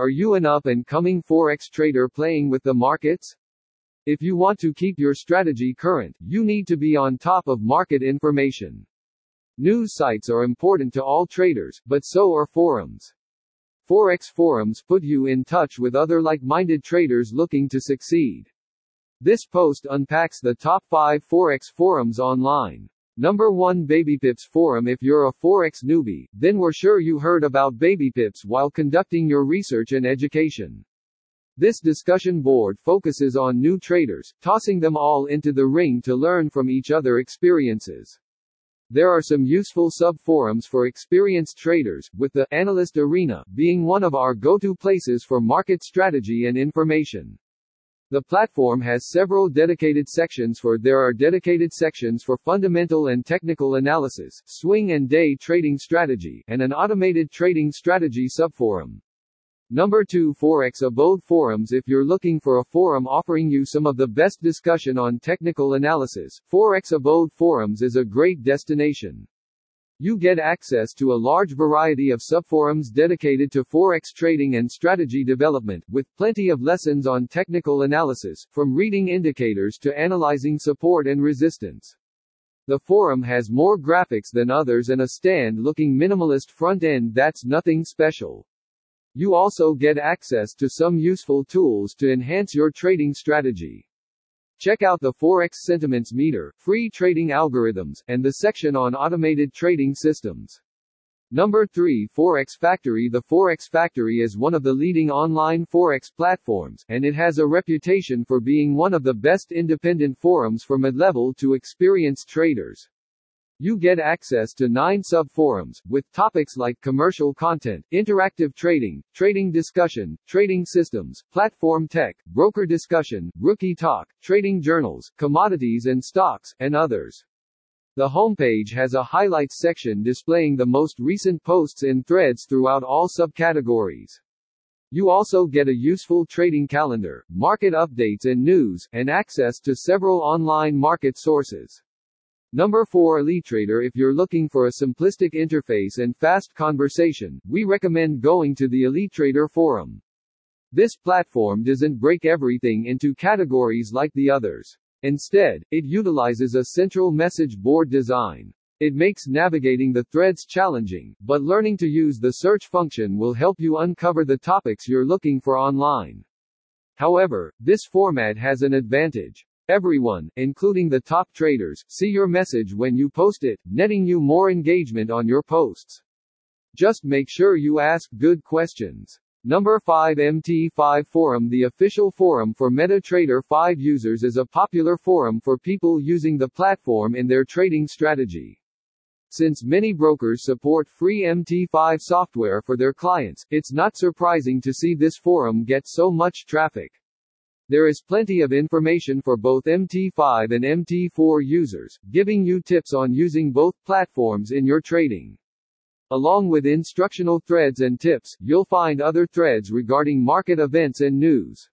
Are you an up-and-coming Forex trader playing with the markets? If you want to keep your strategy current, you need to be on top of market information. News sites are important to all traders, but so are forums. Forex forums put you in touch with other like-minded traders looking to succeed. This post unpacks the top 5 Forex forums online. Number 1, BabyPips forum. If you're a Forex newbie, then we're sure you heard about BabyPips while conducting your research and education. This discussion board focuses on new traders, tossing them all into the ring to learn from each other's experiences. There are some useful sub-forums for experienced traders, with the Analyst Arena being one of our go-to places for market strategy and information. The platform has several dedicated sections for fundamental and technical analysis, swing and day trading strategy, and an automated trading strategy subforum. Number 2, Forex Abode Forums. If you're looking for a forum offering you some of the best discussion on technical analysis, Forex Abode Forums is a great destination. You get access to a large variety of subforums dedicated to Forex trading and strategy development, with plenty of lessons on technical analysis, from reading indicators to analyzing support and resistance. The forum has more graphics than others and a stand-looking minimalist front end that's nothing special. You also get access to some useful tools to enhance your trading strategy. Check out the Forex Sentiments Meter, free trading algorithms, and the section on automated trading systems. Number 3, Forex Factory. The Forex Factory is one of the leading online Forex platforms, and it has a reputation for being one of the best independent forums for mid-level to experienced traders. You get access to 9 sub-forums, with topics like commercial content, interactive trading, trading discussion, trading systems, platform tech, broker discussion, rookie talk, trading journals, commodities and stocks, and others. The homepage has a highlights section displaying the most recent posts and threads throughout all subcategories. You also get a useful trading calendar, market updates and news, and access to several online market sources. Number 4, EliteTrader. If you're looking for a simplistic interface and fast conversation, we recommend going to the EliteTrader forum. This platform doesn't break everything into categories like the others. Instead, it utilizes a central message board design. It makes navigating the threads challenging, but learning to use the search function will help you uncover the topics you're looking for online. However, this format has an advantage. Everyone, including the top traders, see your message when you post it, netting you more engagement on your posts. Just make sure you ask good questions. Number 5, MT5 Forum. The official forum for MetaTrader 5 users is a popular forum for people using the platform in their trading strategy. Since many brokers support free MT5 software for their clients, it's not surprising to see this forum get so much traffic. There is plenty of information for both MT5 and MT4 users, giving you tips on using both platforms in your trading. Along with instructional threads and tips, you'll find other threads regarding market events and news.